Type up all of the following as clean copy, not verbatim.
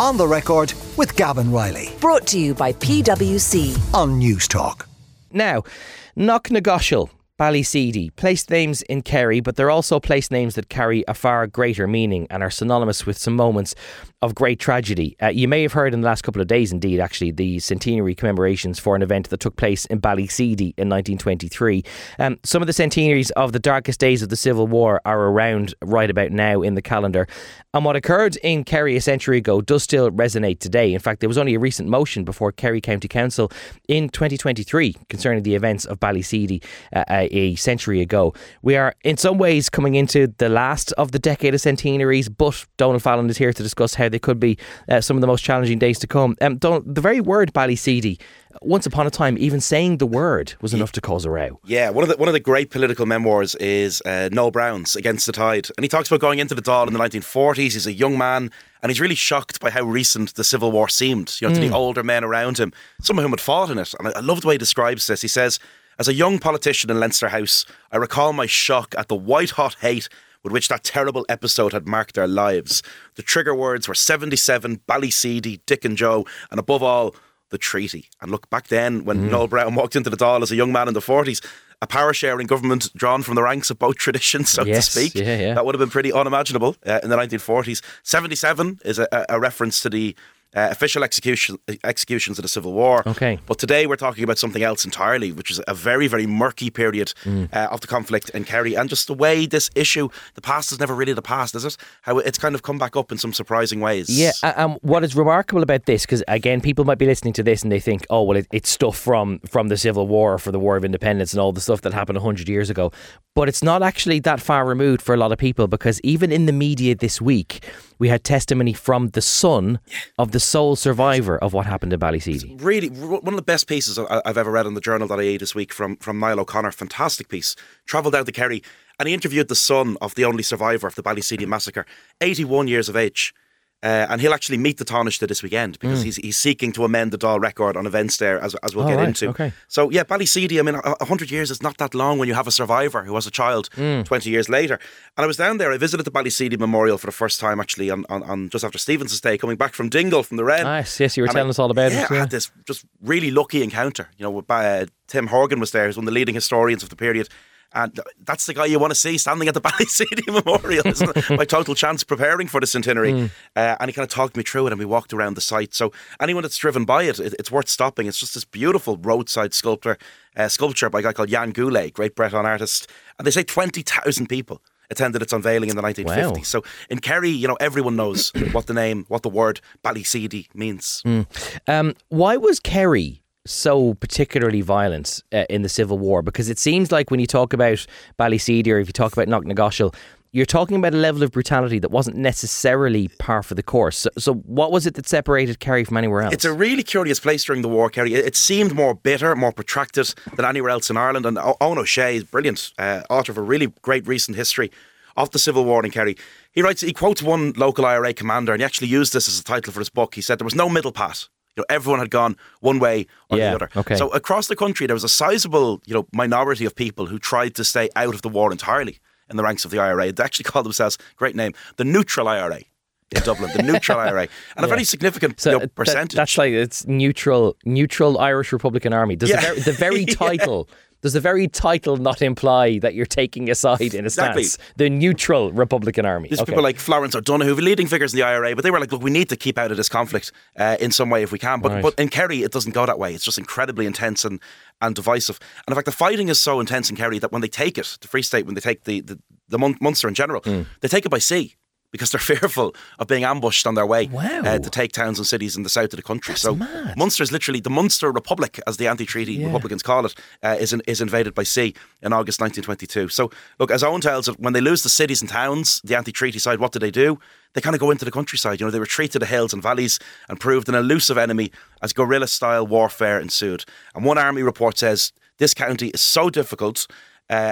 On the Record with Gavin Riley. Brought to you by PWC on News Talk. Now, Knocknagoshel, Ballyseedy, place names in Kerry, but they're also place names that carry a far greater meaning and are synonymous with some moments of great tragedy. You may have heard in the last couple of days, indeed, actually, the centenary commemorations for an event that took place in Ballyseedy in 1923. Some of the centenaries of the darkest days of the Civil War are around right about now in the calendar. And what occurred in Kerry a century ago does still resonate today. In fact, there was only a recent motion before Kerry County Council in 2023 concerning the events of Ballyseedy a century ago. We are in some ways coming into the last of the decade of centenaries, but Donald Fallon is here to discuss how they could be some of the most challenging days to come. Donald, the very word Ballyseedy, once upon a time, even saying the word was enough to cause a row. Yeah, one of the great political memoirs is Noel Brown's Against the Tide. And he talks about going into the Dáil in the 1940s. He's a young man and he's really shocked by how recent the Civil War seemed, to the older men around him, some of whom had fought in it. And I love the way he describes this. He says, as a young politician in Leinster House, I recall my shock at the white-hot hate with which that terrible episode had marked their lives. The trigger words were 77, Ballyseedy, Dick and Joe, and above all, the treaty. And look, back then, when Noel Brown walked into the Dáil as a young man in the 40s, a power-sharing government drawn from the ranks of both traditions, so to speak. Yeah. That would have been pretty unimaginable in the 1940s. 77 is a reference to the official executions of the Civil War. Okay. But today we're talking about something else entirely, which is a very, very murky period of the conflict in Kerry. And just the way this issue, the past is never really the past, is it? How it's kind of come back up in some surprising ways. Yeah, and what is remarkable about this, because again, people might be listening to this and they think, oh, well, it's stuff from the Civil War, for the War of Independence and all the stuff that happened 100 years ago. But it's not actually that far removed for a lot of people, because even in the media this week, we had testimony from the son of the sole survivor of what happened in Ballyseedy. It's really one of the best pieces I've ever read on the journal.ie this week from Milo Connor. Fantastic piece. Travelled out to Kerry and he interviewed the son of the only survivor of the Ballyseedy massacre, 81 years of age. And he'll actually meet the Tánaiste this weekend because he's seeking to amend the Dáil record on events there, as we'll get into. Okay. So yeah, Ballyseedy, I mean, 100 years is not that long when you have a survivor who was a child 20 years later. And I was down there, I visited the Ballyseedy Memorial for the first time actually on just after Stephens' Day, coming back from Dingle, from the Red. Nice, yes, you were telling us all about it. Yeah, I had this just really lucky encounter, by Tim Horgan was there, who's one of the leading historians of the period. And that's the guy you want to see standing at the Ballyseedy Memorial, isn't it? My total chance preparing for the centenary. And he kind of talked me through it and we walked around the site. So anyone that's driven by it, it's worth stopping. It's just this beautiful roadside sculpture by a guy called Jan Goulet, great Breton artist. And they say 20,000 people attended its unveiling in the 1950s. Wow. So in Kerry, everyone knows what the word Ballyseedy means. Why was Kerry so particularly violent in the Civil War? Because it seems like when you talk about Ballyseedy or if you talk about Knocknagoshel, you're talking about a level of brutality that wasn't necessarily par for the course. So what was it that separated Kerry from anywhere else? It's a really curious place during the war, Kerry. It seemed more bitter, more protracted than anywhere else in Ireland. And Owen O'Shea is brilliant, author of a really great recent history of the Civil War in Kerry. He writes, he quotes one local IRA commander and he actually used this as a title for his book. He said there was no middle path. Everyone had gone one way or the other. Okay. So across the country, there was a sizable, minority of people who tried to stay out of the war entirely in the ranks of the IRA. They actually called themselves, great name, the Neutral IRA in Dublin. The Neutral IRA. And a very significant percentage. That's like, it's neutral Irish Republican Army. Does the very title... yeah. Does the very title not imply that you're taking a side in a stance? The Neutral Republican Army. There's people like Florence O'Donoghue, leading figures in the IRA, but they were like, look, we need to keep out of this conflict in some way if we can. But in Kerry, it doesn't go that way. It's just incredibly intense and divisive. And in fact, the fighting is so intense in Kerry that when they take it, the Free State, when they take the Munster in general, they take it by sea, because they're fearful of being ambushed on their way to take towns and cities in the south of the country. That's so mad. Munster is literally, the Munster Republic, as the anti-treaty Republicans call it, is invaded by sea in August 1922. So look, as Owen tells it, when they lose the cities and towns, the anti-treaty side, what do? They kind of go into the countryside. They retreat to the hills and valleys and proved an elusive enemy as guerrilla-style warfare ensued. And one army report says, this county is so difficult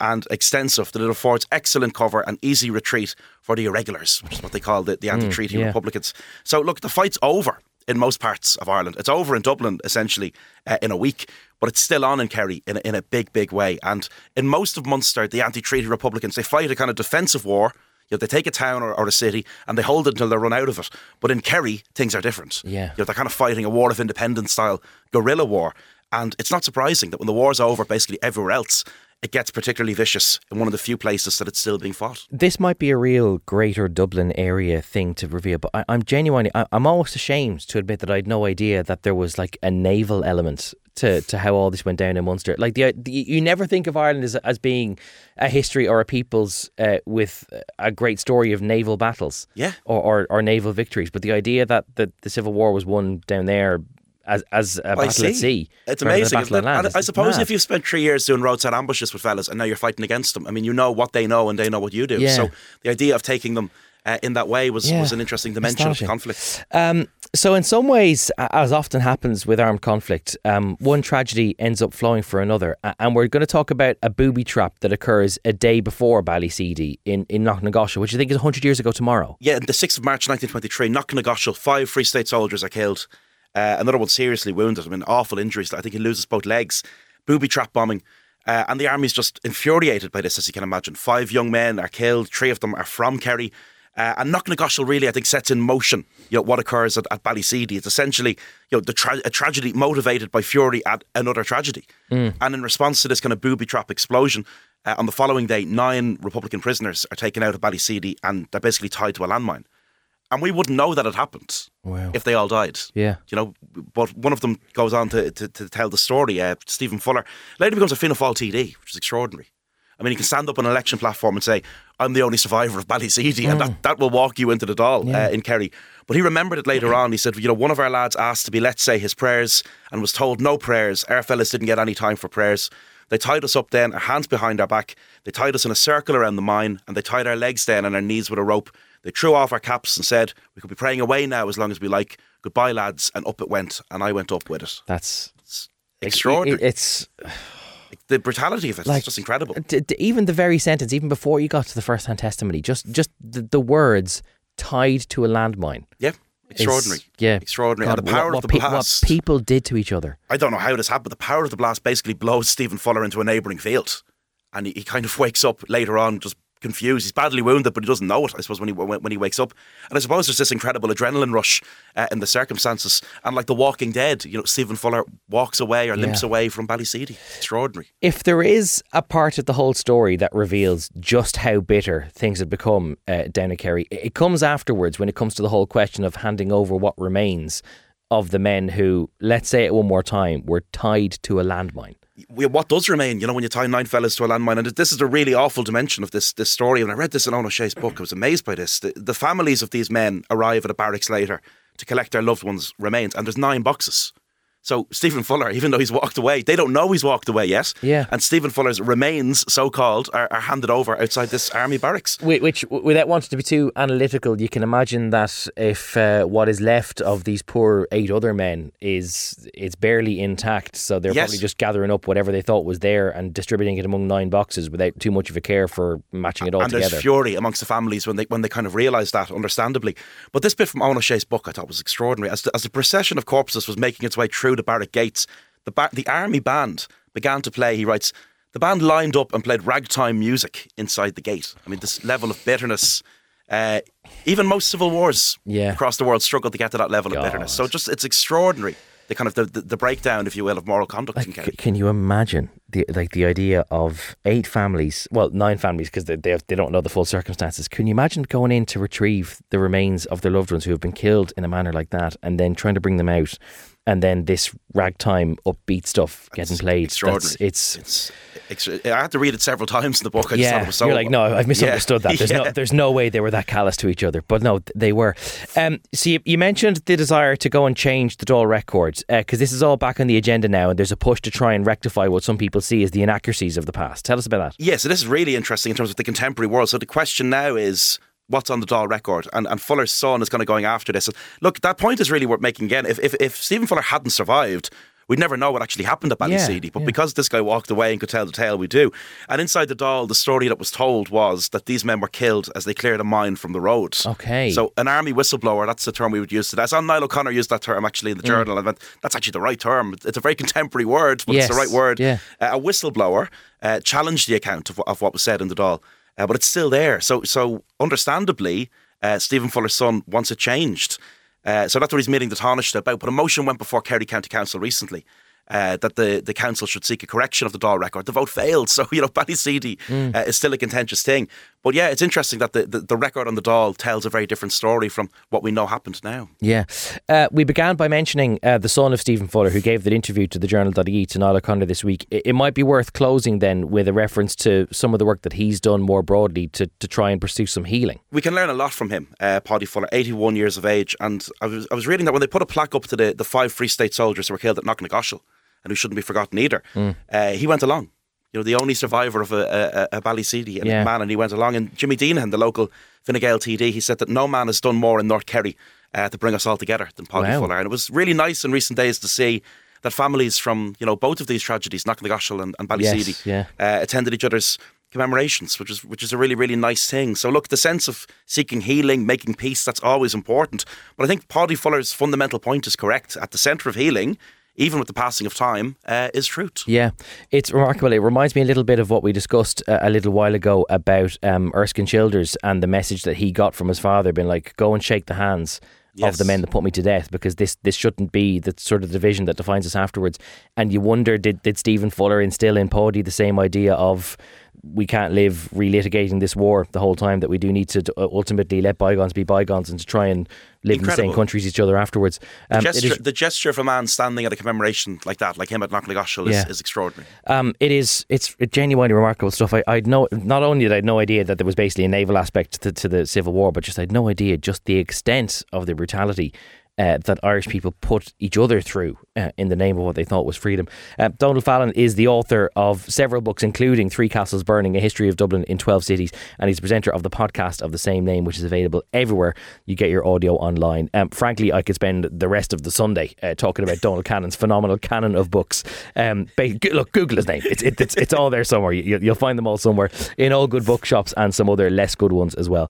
and extensive that it affords excellent cover and easy retreat for the irregulars, which is what they call the anti-treaty Republicans. So look, the fight's over in most parts of Ireland. It's over in Dublin, essentially, in a week, but it's still on in Kerry in a big, big way. And in most of Munster, the anti-treaty Republicans, they fight a kind of defensive war. You know, they take a town or a city and they hold it until they run out of it. But in Kerry, things are different. Yeah. You know, they're kind of fighting a war of independence style guerrilla war. And it's not surprising that when the war's over, basically everywhere else, it gets particularly vicious in one of the few places that it's still being fought. This might be a real greater Dublin area thing to reveal, but I'm almost ashamed to admit that I had no idea that there was like a naval element to how all this went down in Munster. Like you never think of Ireland as being a history or a people's with a great story of naval battles, yeah, or naval victories. But the idea that the Civil War was won down there as a battle at sea. It's amazing. I suppose if you've spent 3 years doing roadside ambushes with fellas and now you're fighting against them, I mean, you know what they know and they know what you do. Yeah. So the idea of taking them in that way was an interesting dimension of conflict. So in some ways, as often happens with armed conflict, one tragedy ends up flowing for another. And we're going to talk about a booby trap that occurs a day before Ballyseedy in Knocknagoshel, which I think is 100 years ago tomorrow. Yeah, on the 6th of March 1923, Knocknagoshel, 5 Free State soldiers are killed. Another one seriously wounded. I mean, awful injuries. I think he loses both legs. Booby trap bombing. And the army's just infuriated by this, as you can imagine. 5 young men are killed. 3 of them are from Kerry. And Knocknagoshel really, I think, sets in motion, you know, what occurs at Ballyseedy. It's essentially, you know, a tragedy motivated by fury at another tragedy. Mm. And in response to this kind of booby trap explosion, on the following day, 9 Republican prisoners are taken out of Ballyseedy and they're basically tied to a landmine. And we wouldn't know that it happened if they all died. Yeah, you know. But one of them goes on to tell the story. Stephen Fuller later becomes a Fianna Fáil TD, which is extraordinary. I mean, he can stand up on an election platform and say, "I'm the only survivor of Ballyseedy," and that will walk you into the Dáil in Kerry. But he remembered it later on. He said, "You know, one of our lads asked to be, let's say, his prayers, and was told no prayers. Our fellas didn't get any time for prayers. They tied us up then, our hands behind our back. They tied us in a circle around the mine, and they tied our legs down and our knees with a rope. They threw off our caps and said, we could be praying away now as long as we like. Goodbye, lads." And up it went. And I went up with it. It's extraordinary. It's the brutality of it. Like, it's just incredible. Even the very sentence, even before you got to the first-hand testimony, just the words tied to a landmine. Yeah. Extraordinary. Extraordinary. God, and the power of the blast. What people did to each other. I don't know how this happened, but the power of the blast basically blows Stephen Fuller into a neighbouring field. And he kind of wakes up later on just confused. He's badly wounded, but he doesn't know it, I suppose, when he wakes up. And I suppose there's this incredible adrenaline rush in the circumstances. And like The Walking Dead, you know, Stephen Fuller walks away or limps away from Ballyseedy. Extraordinary. If there is a part of the whole story that reveals just how bitter things have become down at Kerry, it comes afterwards when it comes to the whole question of handing over what remains of the men who, let's say it one more time, were tied to a landmine. What does remain, you know, when you tie 9 fellas to a landmine. And this is the really awful dimension of this story. And I read this in Owen O'Shea's book. I was amazed by this. The families of these men arrive at a barracks later to collect their loved ones' remains. And there's 9 boxes. So Stephen Fuller, even though he's walked away, they don't know he's walked away yet. Yeah. And Stephen Fuller's remains, so-called, are handed over outside this army barracks. Which, without wanting to be too analytical, you can imagine that if what is left of these poor 8 other men is barely intact, so they're probably just gathering up whatever they thought was there and distributing it among 9 boxes without too much of a care for matching it all together. And there's fury amongst the families when they kind of realise that, understandably. But this bit from Owen O'Shea's book I thought was extraordinary. As the procession of corpses was making its way through the barrack gates, the army band began to play. He writes, the band lined up and played ragtime music inside the gate. I mean, this level of bitterness, even most civil wars across the world struggled to get to that level of bitterness. So just, it's extraordinary, the kind of the breakdown, if you will, of moral conduct. Like, can you imagine the idea of 8 families, well, 9 families, because they don't know the full circumstances. Can you imagine going in to retrieve the remains of their loved ones who have been killed in a manner like that, and then trying to bring them out? And then this ragtime, upbeat stuff getting played. Extraordinary. I had to read it several times in the book. I just thought it was so... You're like, no, I've misunderstood that. There's no way they were that callous to each other. But no, they were. So you mentioned the desire to go and change the Dáil records, because this is all back on the agenda now, and there's a push to try and rectify what some people see as the inaccuracies of the past. Tell us about that. Yeah, so this is really interesting in terms of the contemporary world. So the question now is... what's on the Dáil record? And Fuller's son is kind of going after this. And look, that point is really worth making again. If Stephen Fuller hadn't survived, we'd never know what actually happened at Ballyseedy. But because this guy walked away and could tell the tale, we do. And inside the Dáil, the story that was told was that these men were killed as they cleared a mine from the road. Okay. So an army whistleblower, that's the term we would use today. I saw Niall O'Connor use that term actually in the journal. And I went, that's actually the right term. It's a very contemporary word, but it's the right word. Yeah. A whistleblower challenged the account of what was said in the Dáil. but it's still there. So understandably, Stephen Fuller's son wants it changed. So that's what he's meeting the Tánaiste about. But a motion went before Kerry County Council recently that the council should seek a correction of the Dáil record. The vote failed. So, Ballyseedy is still a contentious thing. But yeah, it's interesting that the record on the Dáil tells a very different story from what we know happened now. Yeah. We began by mentioning the son of Stephen Fuller, who gave that interview to the journal.ie to Niall O'Connor this week. It might be worth closing then with a reference to some of the work that he's done more broadly to try and pursue some healing. We can learn a lot from him, Paddy Fuller, 81 years of age. And I was reading that when they put a plaque up to the five Free State soldiers who were killed at Knocknagoshel, and who shouldn't be forgotten either, he went along. The only survivor of a Ballyseedy man, and he went along. And Jimmy Deenahan, the local Fine Gael TD, he said that no man has done more in North Kerry to bring us all together than Paddy Fuller. And it was really nice in recent days to see that families from both of these tragedies, Knocknagoshel and Ballyseedy, attended each other's commemorations, which is a really, really nice thing. So look, the sense of seeking healing, making peace, that's always important. But I think Paddy Fuller's fundamental point is correct. At the centre of healing, even with the passing of time, is truth. Yeah, it's remarkable. It reminds me a little bit of what we discussed a little while ago about Erskine Childers and the message that he got from his father, being like, go and shake the hands of the men that put me to death, because this shouldn't be the sort of division that defines us afterwards. And you wonder, did Stephen Fuller instill in Paddy the same idea of, we can't live relitigating this war the whole time, that we do need to ultimately let bygones be bygones and to try and live in the same countries as each other afterwards. The gesture of a man standing at a commemoration like that, like him at Knocknagoshel, is extraordinary. It's genuinely remarkable stuff. I know, not only did I had no idea that there was basically a naval aspect to the Civil War, but I had no idea just the extent of the brutality that Irish people put each other through in the name of what they thought was freedom. Donald Fallon is the author of several books, including Three Castles Burning, A History of Dublin in 12 Cities, and he's the presenter of the podcast of the same name, which is available everywhere you get your audio online. Frankly, I could spend the rest of the Sunday talking about Donald Cannon's phenomenal canon of books. Look, Google his name. It's all there somewhere. You'll find them all somewhere in all good bookshops and some other less good ones as well.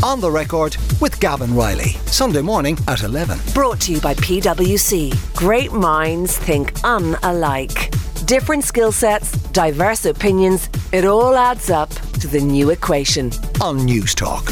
On the Record with Gavin Riley, Sunday morning at 11. Brought to you by PWC. Great minds think unalike. Different skill sets, diverse opinions, it all adds up to the new equation. On News Talk.